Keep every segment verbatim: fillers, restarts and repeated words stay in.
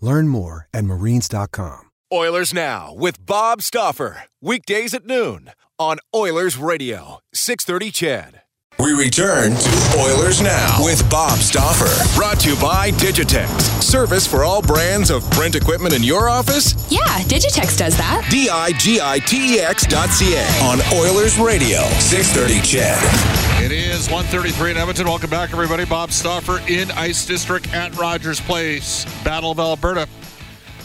Learn more at Marines dot com. Oilers Now with Bob Stauffer. Weekdays at noon on Oilers Radio, six thirty C H E D. We return to Oilers Now with Bob Stauffer. Brought to you by Digitex. Service for all brands of print equipment in your office? Yeah, Digitex does that. D I G I T E X dot C A on Oilers Radio, six thirty C H E D. It is one thirty-three in Edmonton. Welcome back, everybody. Bob Stauffer in Ice District at Rogers Place. Battle of Alberta.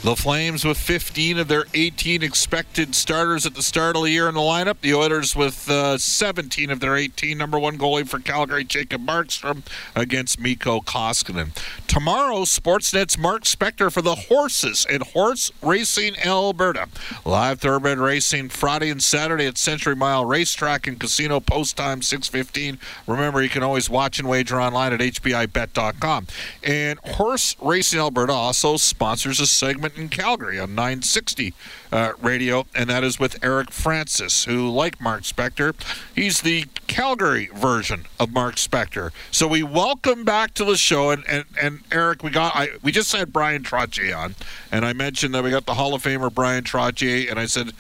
The Flames with fifteen of their eighteen expected starters at the start of the year in the lineup. The Oilers with uh, seventeen of their eighteen. Number one goalie for Calgary, Jacob Markstrom, against Mikko Koskinen. Tomorrow, Sportsnet's Mark Spector for the horses in Horse Racing Alberta. Live thoroughbred racing Friday and Saturday at Century Mile Racetrack and Casino, post time six fifteen. Remember, you can always watch and wager online at h b i bet dot com. And Horse Racing Alberta also sponsors a segment in Calgary on nine sixty uh, radio, and that is with Eric Francis, who, like Mark Spector, he's the Calgary version of Mark Spector. So we welcome back to the show, and, and, and Eric, we got I, we just had Brian Trottier on, and I mentioned that we got the Hall of Famer Brian Trottier, and I said,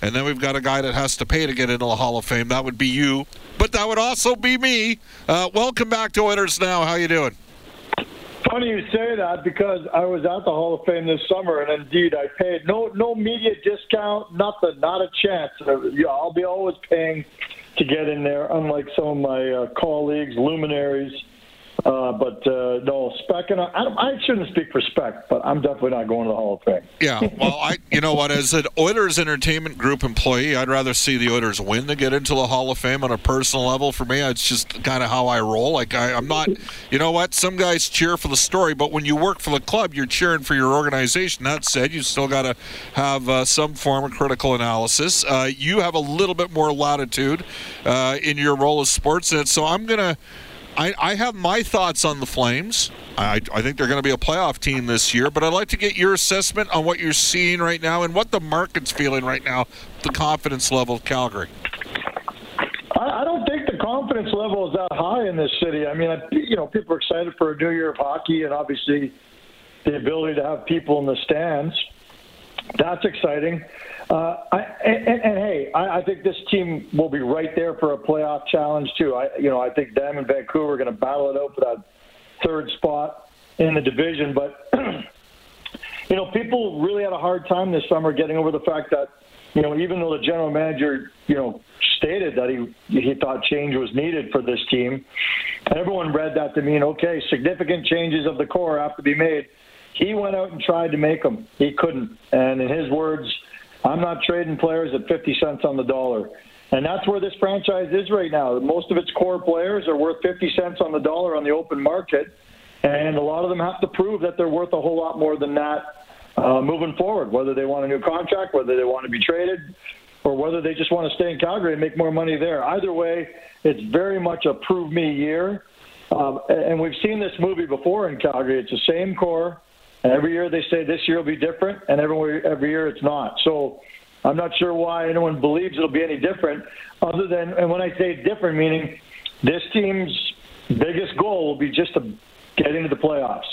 and then we've got a guy that has to pay to get into the Hall of Fame. That would be you, but that would also be me. Uh, welcome back to Oilers Now. How you doing? Funny you say that, because I was at the Hall of Fame this summer, and indeed I paid. No no media discount, nothing, not a chance. I'll be always paying to get in there, unlike some of my uh, colleagues, luminaries. Uh, but uh, no, Spec and I, I shouldn't speak for Spec, but I'm definitely not going to the Hall of Fame. Yeah, well, I, you know what, as an Oilers Entertainment Group employee, I'd rather see the Oilers win than get into the Hall of Fame on a personal level. For me, it's just kind of how I roll. Like, I, I'm not, you know what, some guys cheer for the story, but when you work for the club, you're cheering for your organization. That said, you still got to have uh, some form of critical analysis. Uh, you have a little bit more latitude uh, in your role as Sportsnet, so I'm going to, I, I have my thoughts on the Flames. I, I think they're going to be a playoff team this year, but I'd like to get your assessment on what you're seeing right now and what the market's feeling right now, the confidence level of Calgary. I, I don't think the confidence level is that high in this city. I mean, I, you know, people are excited for a new year of hockey and obviously the ability to have people in the stands. That's exciting. Uh, I, and, and, and, hey, I, I think this team will be right there for a playoff challenge, too. I, you know, I think them and Vancouver are going to battle it out for that third spot in the division. But, you know, people really had a hard time this summer getting over the fact that, you know, even though the general manager, you know, stated that he he thought change was needed for this team, everyone read that to mean, okay, significant changes of the core have to be made. He went out and tried to make them. He couldn't. And in his words, I'm not trading players at fifty cents on the dollar. And that's where this franchise is right now. Most of its core players are worth fifty cents on the dollar on the open market. And a lot of them have to prove that they're worth a whole lot more than that uh, moving forward, whether they want a new contract, whether they want to be traded, or whether they just want to stay in Calgary and make more money there. Either way, it's very much a prove me year. Um, and we've seen this movie before in Calgary. It's the same core. And every year they say this year will be different, and every, every year it's not. So I'm not sure why anyone believes it'll be any different, other than, and when I say different, meaning this team's biggest goal will be just to get into the playoffs.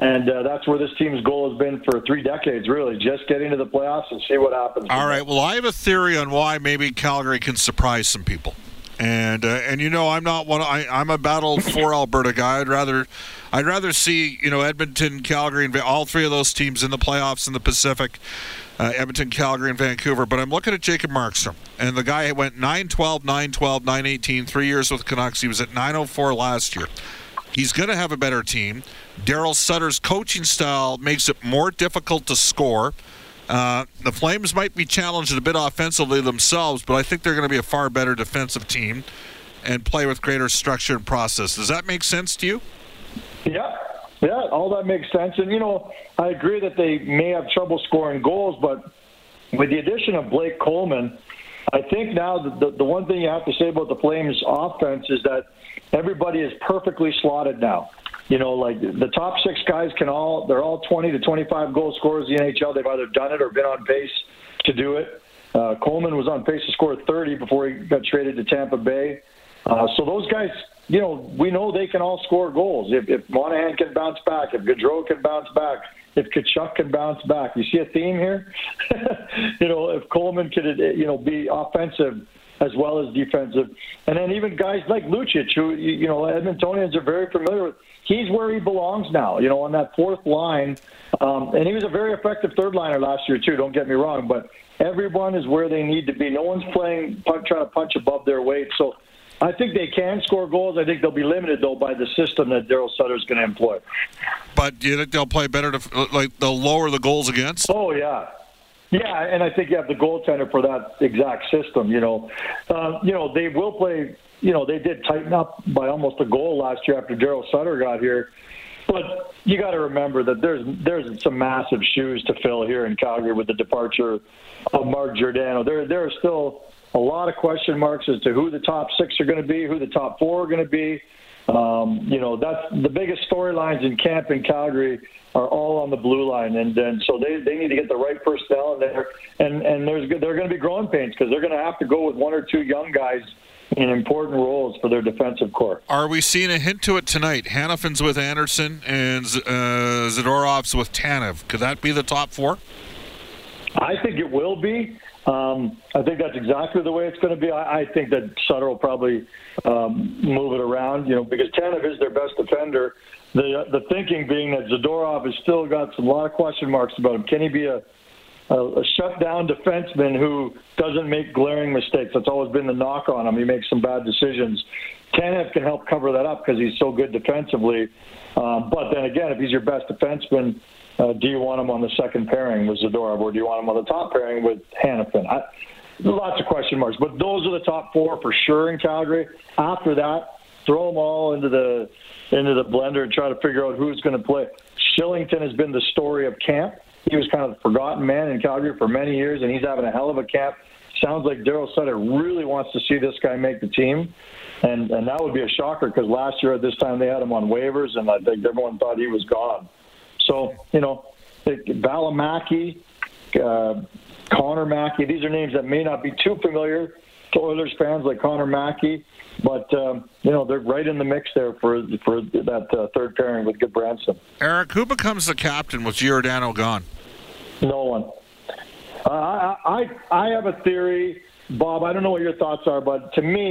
And uh, that's where this team's goal has been for three decades, really, just get into the playoffs and see what happens. All right, well, I have a theory on why maybe Calgary can surprise some people. And uh, and you know, I'm not one. I, I'm a battle for Alberta guy. I'd rather, I'd rather see you know Edmonton, Calgary, and all three of those teams in the playoffs in the Pacific. Uh, Edmonton, Calgary, and Vancouver. But I'm looking at Jacob Markstrom. And the guy went nine twelve, nine twelve, nine eighteen, three years with Canucks. He was at nine oh four last year. He's going to have a better team. Daryl Sutter's coaching style makes it more difficult to score. Uh, the Flames might be challenged a bit offensively themselves, but I think they're going to be a far better defensive team and play with greater structure and process. Does that make sense to you? Yeah. Yeah, all that makes sense. And, you know, I agree that they may have trouble scoring goals, but with the addition of Blake Coleman, I think now the, the one thing you have to say about the Flames offense is that everybody is perfectly slotted now. You know, like the top six guys can all, they're all twenty to twenty-five goal scorers in the N H L. They've either done it or been on pace to do it. Uh, Coleman was on pace to score thirty before he got traded to Tampa Bay. Uh, so those guys, you know, we know they can all score goals. If, if Monahan can bounce back, if Gaudreau can bounce back, if Tkachuk can bounce back, you see a theme here? You know, if Coleman could, you know, be offensive as well as defensive. And then even guys like Lucic, who, you know, Edmontonians are very familiar with, he's where he belongs now, you know, on that fourth line. Um, and he was a very effective third liner last year, too, don't get me wrong. But everyone is where they need to be. No one's playing, trying to punch above their weight. So, I think they can score goals. I think they'll be limited, though, by the system that Daryl Sutter's going to employ. But do you think they'll play better to, like, they'll lower the goals against? Oh, yeah. Yeah, and I think you have the goaltender for that exact system, you know. Uh, you know, they will play, you know, they did tighten up by almost a goal last year after Daryl Sutter got here. But you got to remember that there's there's some massive shoes to fill here in Calgary with the departure of Mark Giordano. There, there are still a lot of question marks as to who the top six are going to be, who the top four are going to be. Um, you know, that's the biggest storylines in camp in Calgary are all on the blue line, and, and so they, they need to get the right personnel in there. And and there's they're going to be growing pains because they're going to have to go with one or two young guys in important roles for their defensive core. Are we seeing a hint to it tonight? Hannafin's with Anderson and uh, Zadorov's with Tanev. Could that be the top four? I think it will be. Um, I think that's exactly the way it's going to be. I, I think that Sutter will probably um, move it around, you know, because Tanev is their best defender. The the thinking being that Zadorov has still got some, a lot of question marks about him. Can he be a, a, a shutdown defenseman who doesn't make glaring mistakes? That's always been the knock on him. He makes some bad decisions. Tanev can help cover that up because he's so good defensively. Um, but then again, if he's your best defenseman, Uh, do you want him on the second pairing with Zadorov, or do you want him on the top pairing with Hannafin? I, lots of question marks, but those are the top four for sure in Calgary. After that, throw them all into the into the blender and try to figure out who's going to play. Shillington has been the story of camp. He was kind of the forgotten man in Calgary for many years, and he's having a hell of a camp. Sounds like Daryl Sutter really wants to see this guy make the team, and, and that would be a shocker because last year at this time they had him on waivers, and I think everyone thought he was gone. So, you know, Val Mackey, uh, Connor Mackey, these are names that may not be too familiar to Oilers fans like Connor Mackey, but, um, you know, they're right in the mix there for for that uh, third pairing with Gudbranson. Eric, who becomes the captain with Giordano gone? No one. Uh, I, I I have a theory, Bob. I don't know what your thoughts are, but to me,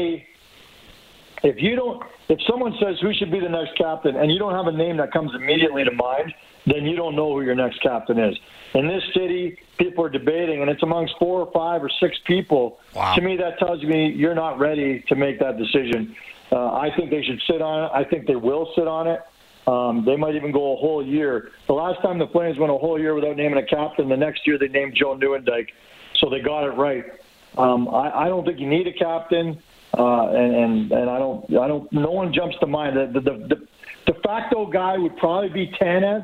if you don't, if someone says who should be the next captain and you don't have a name that comes immediately to mind, then you don't know who your next captain is. In this city, people are debating, and it's amongst four or five or six people. Wow. To me, that tells me you're not ready to make that decision. Uh, I think they should sit on it. I think they will sit on it. Um, they might even go a whole year. The last time the Flames went a whole year without naming a captain, the next year they named Joe Neuendijk, so they got it right. Um, I, I don't think you need a captain. Uh, and, and and I don't I don't no one jumps to mind. The, the, the, the de facto guy would probably be Tanev,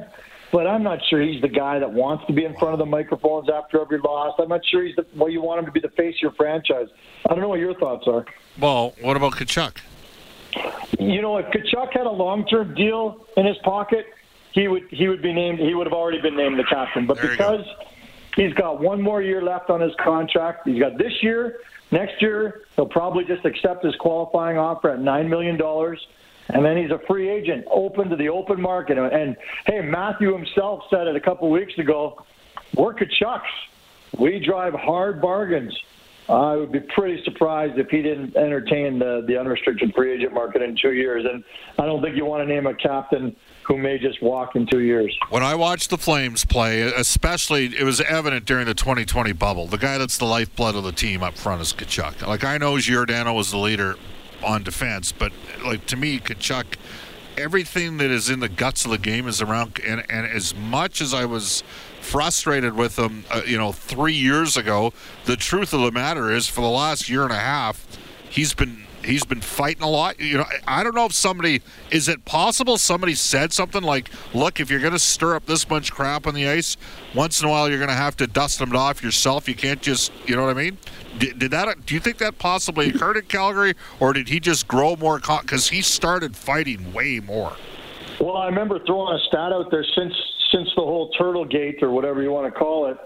but I'm not sure he's the guy that wants to be in front of the microphones after every loss. I'm not sure he's the, well, you want him to be the face of your franchise. I don't know what your thoughts are. Well, what about Tkachuk? You know, if Tkachuk had a long-term deal in his pocket, he would he would be named. He would have already been named the captain. But there because he's got one more year left on his contract, he's got this year. Next year, he'll probably just accept his qualifying offer at nine million dollars, and then he's a free agent, open to the open market. And, and hey, Matthew himself said it a couple weeks ago, we're Tkachuk's. We drive hard bargains. I would be pretty surprised if he didn't entertain the, the unrestricted free agent market in two years. And I don't think you want to name a captain who may just walk in two years. When I watched the Flames play, especially, it was evident during the twenty twenty bubble. The guy that's the lifeblood of the team up front is Tkachuk. Like, I know Giordano was the leader on defense, but, like, to me, Tkachuk, everything that is in the guts of the game is around. And, and as much as I was frustrated with him, uh, you know, three years ago, the truth of the matter is, for the last year and a half, he's been he's been fighting a lot. You know, I don't know if somebody is it possible somebody said something like, "Look, if you're going to stir up this much crap on the ice, once in a while you're going to have to dust them off yourself. You can't just, you know what I mean?" Did, did that? Do you think that possibly occurred in Calgary, or did he just grow more? Because he started fighting way more. Well, I remember throwing a stat out there since. Since the whole turtle gate or whatever you want to call it,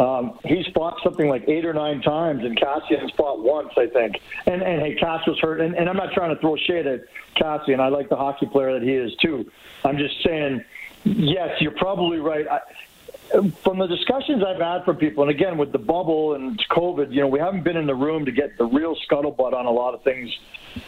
um, he's fought something like eight or nine times, and Kassian's fought once, I think. And, and hey, Cass was hurt. And, and I'm not trying to throw shade at Kassian. I like the hockey player that he is, too. I'm just saying, yes, you're probably right. I, from the discussions I've had from people, and again, with the bubble and COVID, you know, we haven't been in the room to get the real scuttlebutt on a lot of things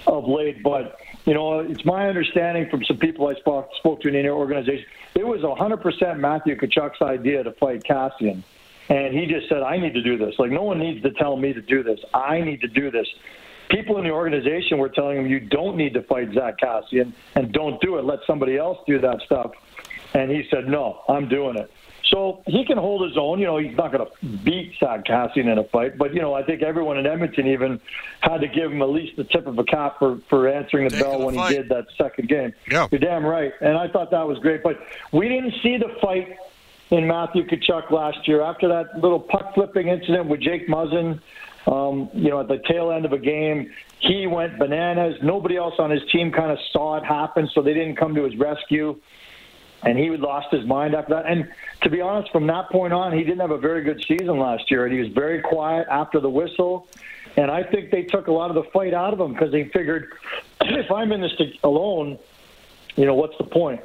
of late, but, you know, it's my understanding from some people I spoke, spoke to in the organization, it was one hundred percent Matthew Tkachuk's idea to fight Kassian, and he just said, I need to do this. Like, no one needs to tell me to do this. I need to do this. People in the organization were telling him, you don't need to fight Zack Kassian, and don't do it. Let somebody else do that stuff. And he said, no, I'm doing it. So he can hold his own. You know, he's not going to beat Zack Kassian in a fight. But, you know, I think everyone in Edmonton even had to give him at least the tip of a cap for, for answering the Take bell the when fight. He did that second game. Yeah. You're damn right. And I thought that was great. But we didn't see the fight in Matthew Tkachuk last year. After that little puck-flipping incident with Jake Muzzin, um, you know, at the tail end of a game, he went bananas. Nobody else on his team kind of saw it happen, so they didn't come to his rescue. And he lost his mind after that. And to be honest, from that point on, he didn't have a very good season last year. And he was very quiet after the whistle. And I think they took a lot of the fight out of him because they figured, if I'm in this alone, you know, what's the point?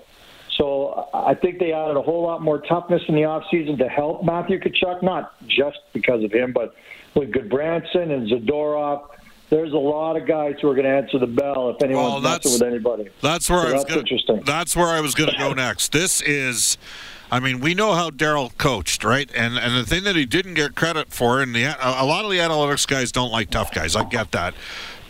So I think they added a whole lot more toughness in the offseason to help Matthew Tkachuk, not just because of him, but with Gudbranson and Zadorov. There's a lot of guys who are going to answer the bell if anyone's messing with anybody. That's where I was going. That's where I was going to go next. This is, I mean, we know how Daryl coached, right? And and the thing that he didn't get credit for, and the a lot of the analytics guys don't like tough guys. I get that,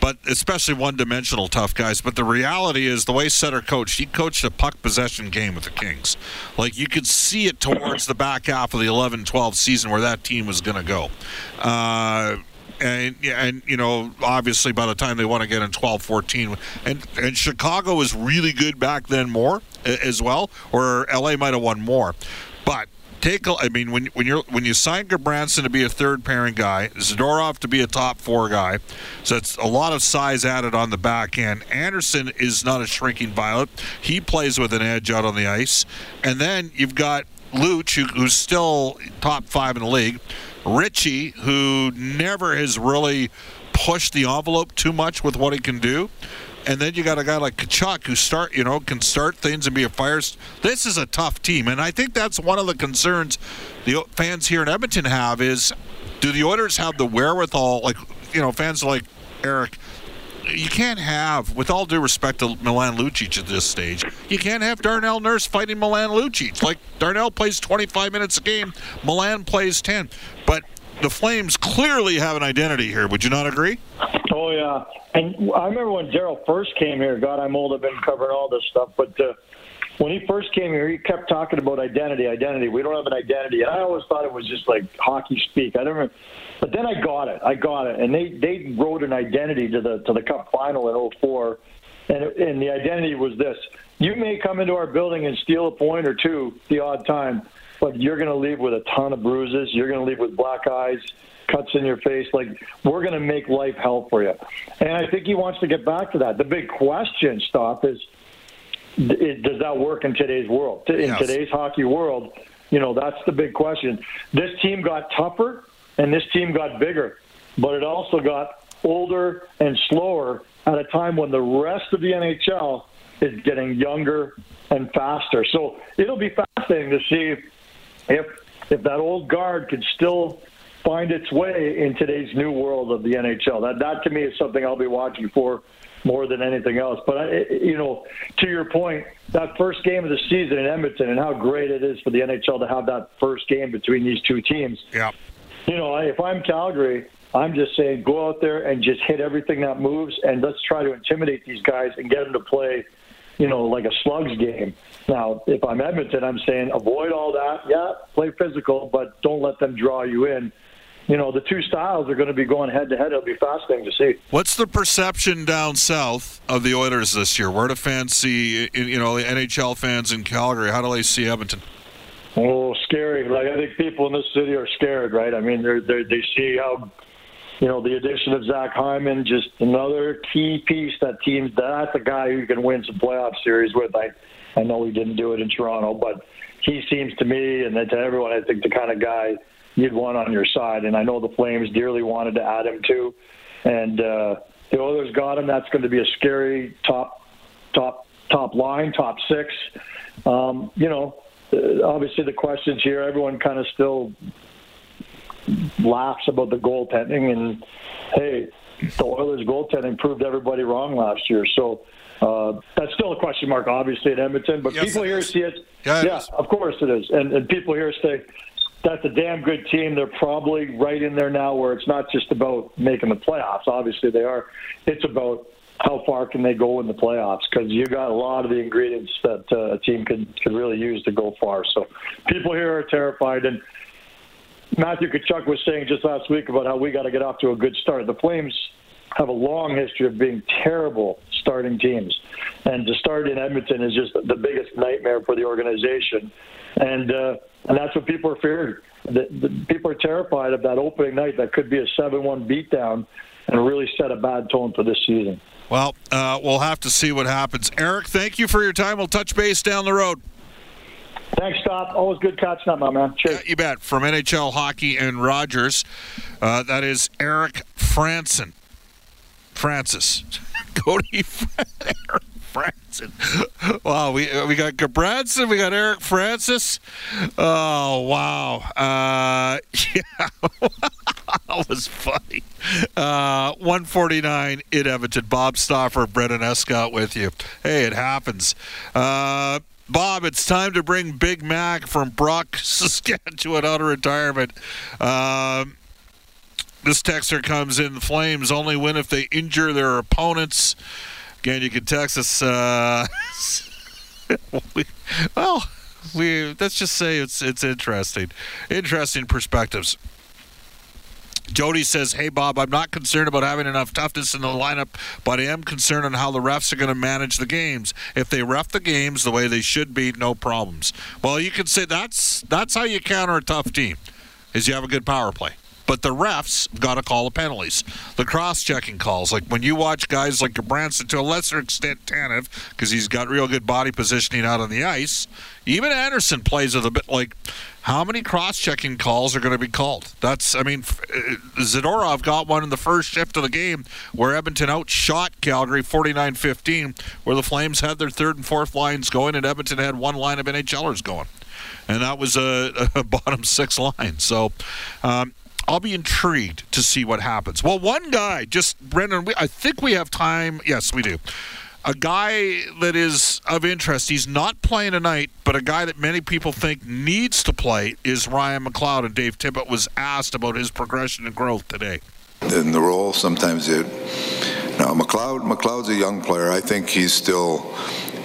but especially one-dimensional tough guys. But the reality is the way Sutter coached, he coached a puck possession game with the Kings. Like, you could see it towards the back half of the eleven twelve season where that team was going to go. Uh... And, and you know, obviously by the time they won again in twelve fourteen, and, and Chicago was really good back then more as well, or L A might have won more. But take, I mean, when when you're when you sign Gudbranson to be a third-pairing guy, Zadorov to be a top-four guy, so it's a lot of size added on the back end. Anderson is not a shrinking violet. He plays with an edge out on the ice. And then you've got Luch, who, who's still top five in the league. Richie, who never has really pushed the envelope too much with what he can do. And then you got a guy like Tkachuk who start, you know, can start things and be a fire. This is a tough team, and I think that's one of the concerns the fans here in Edmonton have is, do the Oilers have the wherewithal? Like, you know, fans like Eric, you can't have, with all due respect to Milan Lucic at this stage, you can't have Darnell Nurse fighting Milan Lucic. Like, Darnell plays twenty-five minutes a game, Milan plays ten. But the Flames clearly have an identity here. Would you not agree? Oh, yeah. And I remember when Daryl first came here. God, I'm old. I've been covering all this stuff. But uh, when he first came here, he kept talking about identity, identity. We don't have an identity. And I always thought it was just like hockey speak. I don't remember. But then I got it. I got it. And they, they wrote an identity to the to the Cup final in oh four. And, and the identity was this. You may come into our building and steal a point or two the odd time, but you're going to leave with a ton of bruises. You're going to leave with black eyes, cuts in your face. Like, we're going to make life hell for you. And I think he wants to get back to that. The big question, Stop, is, does that work in today's world? In yes. today's hockey world, you know, that's the big question. This team got tougher and this team got bigger, but it also got older and slower at a time when the rest of the N H L is getting younger and faster. So it'll be fascinating to see if if that old guard could still find its way in today's new world of the N H L. That, that to me is something I'll be watching for more than anything else. But, I, you know, to your point, that first game of the season in Edmonton and how great it is for the N H L to have that first game between these two teams. Yeah. You know, if I'm Calgary, I'm just saying go out there and just hit everything that moves, and let's try to intimidate these guys and get them to play, you know, like a slugs game. Now, if I'm Edmonton, I'm saying avoid all that. Yeah, play physical, but don't let them draw you in. You know, the two styles are going to be going head-to-head. It'll be fascinating to see. What's the perception down south of the Oilers this year? Where do fans see, you know, the N H L fans in Calgary? How do they see Edmonton? Oh, scary. Like, I think people in this city are scared, right? I mean, they're, they're, they see how, you know, the addition of Zach Hyman, just another key piece that teams, that's a guy who can win some playoff series with. I, I know he didn't do it in Toronto, but he seems to me and to everyone, I think, the kind of guy you'd want on your side. And I know the Flames dearly wanted to add him too. And uh, the Oilers got him. That's going to be a scary top, top, top line, top six. Um, you know, obviously the questions here, everyone kind of still laughs about the goaltending, and hey, the Oilers goaltending proved everybody wrong last year, so uh, that's still a question mark obviously at Edmonton, but yes, people here see it. Yes. Yeah, of course it is, and, and people here say that's a damn good team. They're probably right in there now where it's not just about making the playoffs, obviously they are, it's about how far can they go in the playoffs? Because you got a lot of the ingredients that uh, a team can, can really use to go far. So people here are terrified. And Matthew Tkachuk was saying just last week about how we got to get off to a good start. The Flames have a long history of being terrible starting teams. And to start in Edmonton is just the biggest nightmare for the organization. And uh, and that's what people are fearing. The, the people are terrified of that opening night. That could be a seven one beatdown and really set a bad tone for this season. Well, uh, we'll have to see what happens. Eric, thank you for your time. We'll touch base down the road. Thanks, Stop. Always good catching up, my man. Cheers. Yeah, you bet. From N H L Hockey and Rogers, uh, that is Eric Francis. Francis. Cody Eric Francis. Wow, we we got Gudbranson, we got Eric Francis. Oh, wow. Uh, yeah. That was funny. Uh, one forty-nine in Edmonton. Bob Stauffer, Brendan Escott with you. Hey, it happens. Uh, Bob, it's time to bring Big Mac from Brock, Saskatchewan out of retirement. Uh, this texter comes in. The Flames only win if they injure their opponents. Again, you can text us. Uh, we, well, we let's just say it's it's interesting. Interesting perspectives. Jody says, hey, Bob, I'm not concerned about having enough toughness in the lineup, but I am concerned on how the refs are going to manage the games. If they ref the games the way they should be, no problems. Well, you can say that's that's how you counter a tough team, is you have a good power play. But the refs got to call the penalties. The cross-checking calls. Like when you watch guys like Gudbranson, to a lesser extent Tanev, because he's got real good body positioning out on the ice. Even Anderson plays with a bit like, how many cross-checking calls are going to be called? That's, I mean, Zadorov got one in the first shift of the game where Edmonton outshot Calgary forty-nine fifteen, where the Flames had their third and fourth lines going, and Edmonton had one line of N H Lers going. And that was a, a bottom six line. So, um, I'll be intrigued to see what happens. Well, one guy, just, Brendan, we, I think we have time. Yes, we do. A guy that is of interest, he's not playing tonight, but a guy that many people think needs to play is Ryan McLeod, and Dave Tippett was asked about his progression and growth today. In the role, sometimes it... Now, McLeod, McLeod's a young player. I think he's still...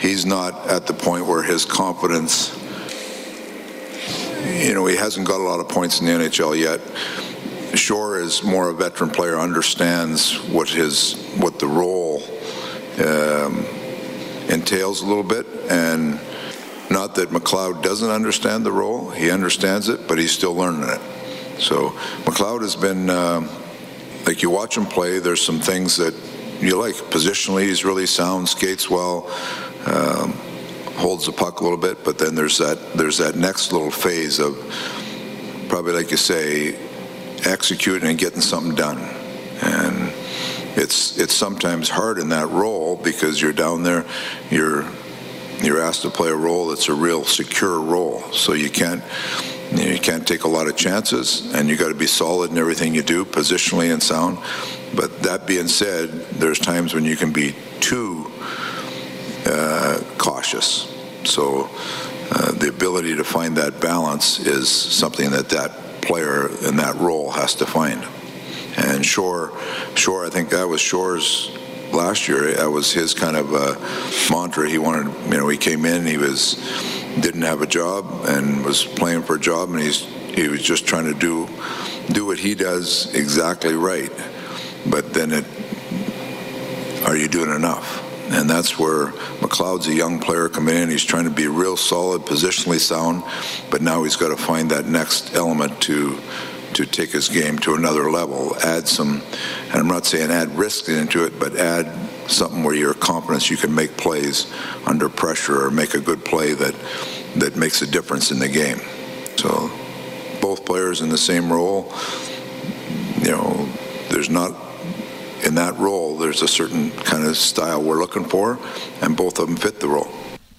He's not at the point where his confidence... You know, he hasn't got a lot of points in the N H L yet. Shore is more a veteran player, understands what his what the role um, entails a little bit, and not that McLeod doesn't understand the role. He understands it, but he's still learning it. So McLeod has been um, like you watch him play. There's some things that you like positionally. He's really sound, skates well. Um, holds the puck a little bit, but then there's that there's that next little phase of probably, like you say, executing and getting something done. And it's it's sometimes hard in that role because you're down there, you're you're asked to play a role that's a real secure role. So you can't You know, you can't take a lot of chances, and you got to be solid in everything you do, positionally and sound. But that being said, there's times when you can be too uh, cautious. So uh, the ability to find that balance is something that that player in that role has to find. And Shore, Shore, I think that was Shore's last year. That was his kind of uh, mantra. He wanted, you know, he came in, he was didn't have a job and was playing for a job, and he's he was just trying to do do what he does exactly right. But then it, are you doing enough? And that's where McLeod's a young player coming in. He's trying to be real solid, positionally sound, but now he's got to find that next element to to take his game to another level. Add some, and I'm not saying add risk into it, but add something where your confidence, you can make plays under pressure or make a good play that that makes a difference in the game. So both players in the same role, you know, there's not, in that role, there's a certain kind of style we're looking for, and both of them fit the role.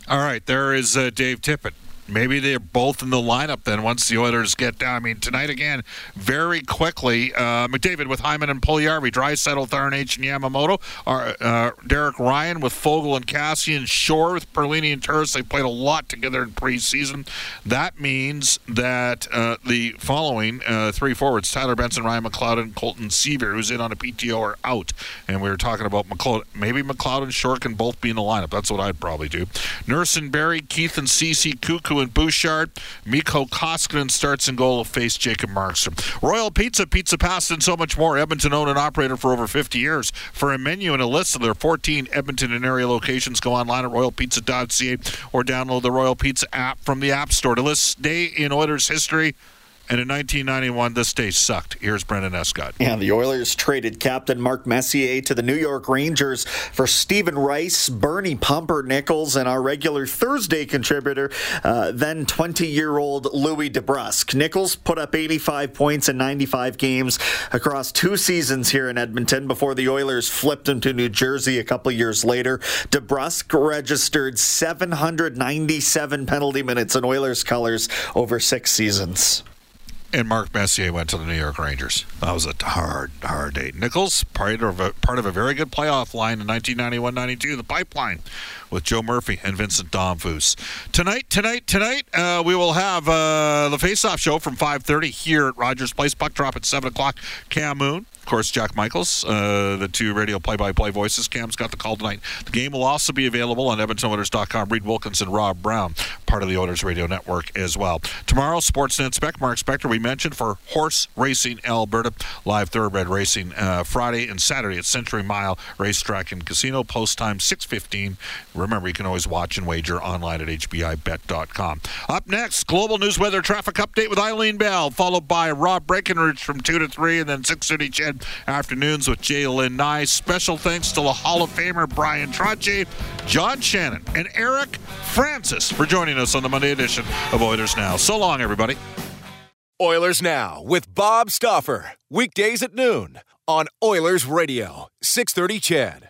All right, there is uh, Dave Tippett. Maybe they're both in the lineup then once the Oilers get down. I mean, tonight again, very quickly, uh, McDavid with Hyman and Puljujarvi, Draisaitl, Darnage and Yamamoto, uh, uh, Derek Ryan with Fogle and Kassian, Shore with Perlini and Turris. They played a lot together in preseason. That means that uh, the following uh, three forwards, Tyler Benson, Ryan McLeod, and Colton Seaver, who's in on a P T O, are out. And we were talking about McLeod. Maybe McLeod and Shore can both be in the lineup. That's what I'd probably do. Nurse and Barry, Keith and Cece, Cuckoo and Bouchard. Mikko Koskinen starts in goal to face Jacob Markstrom. Royal Pizza, pizza, pasta, and so much more. Edmonton owned and operated for over fifty years. For a menu and a list of their fourteen Edmonton and area locations, go online at royal pizza dot c a or download the Royal Pizza app from the App Store. To list day in Oilers history. And in nineteen ninety-one, this day sucked. Here's Brendan Escott. Yeah, the Oilers traded captain Mark Messier to the New York Rangers for Stephen Rice, Bernie Pumpernickel, and our regular Thursday contributor, uh, then twenty-year-old Louis DeBrusk. Nichols put up eighty-five points in ninety-five games across two seasons here in Edmonton before the Oilers flipped him to New Jersey a couple years later. DeBrusk registered seven hundred ninety-seven penalty minutes in Oilers colors over six seasons. And Mark Messier went to the New York Rangers. That was a hard, hard day. Nichols, part of a, part of a very good playoff line in nineteen ninety-one ninety-two, the Pipeline, with Joe Murphy and Vincent Domfus. Tonight, tonight, tonight, uh, we will have uh, the face-off show from five thirty here at Rogers Place. Puck drop at seven o'clock. Cam Moon. Of course, Jack Michaels, uh, the two radio play-by-play voices. Cam's got the call tonight. The game will also be available on Edmonton Oilers dot com. Reed Wilkinson, Rob Brown, part of the Oilers Radio Network as well. Tomorrow, Sportsnet Spec, Mark Spector, we mentioned, for Horse Racing Alberta, live thoroughbred racing uh, Friday and Saturday at Century Mile Racetrack and Casino, post time six fifteen. Remember, you can always watch and wager online at h b i bet dot com. Up next, Global News Weather Traffic Update with Eileen Bell, followed by Rob Breckenridge from two to three, and then six thirty Chad Afternoons with Jay Lynn Nye. Special thanks to the Hall of Famer Brian Trottier, John Shannon, and Eric Francis for joining us on the Monday edition of Oilers Now. So long, everybody. Oilers Now with Bob Stauffer. Weekdays at noon on Oilers Radio, six thirty Chad.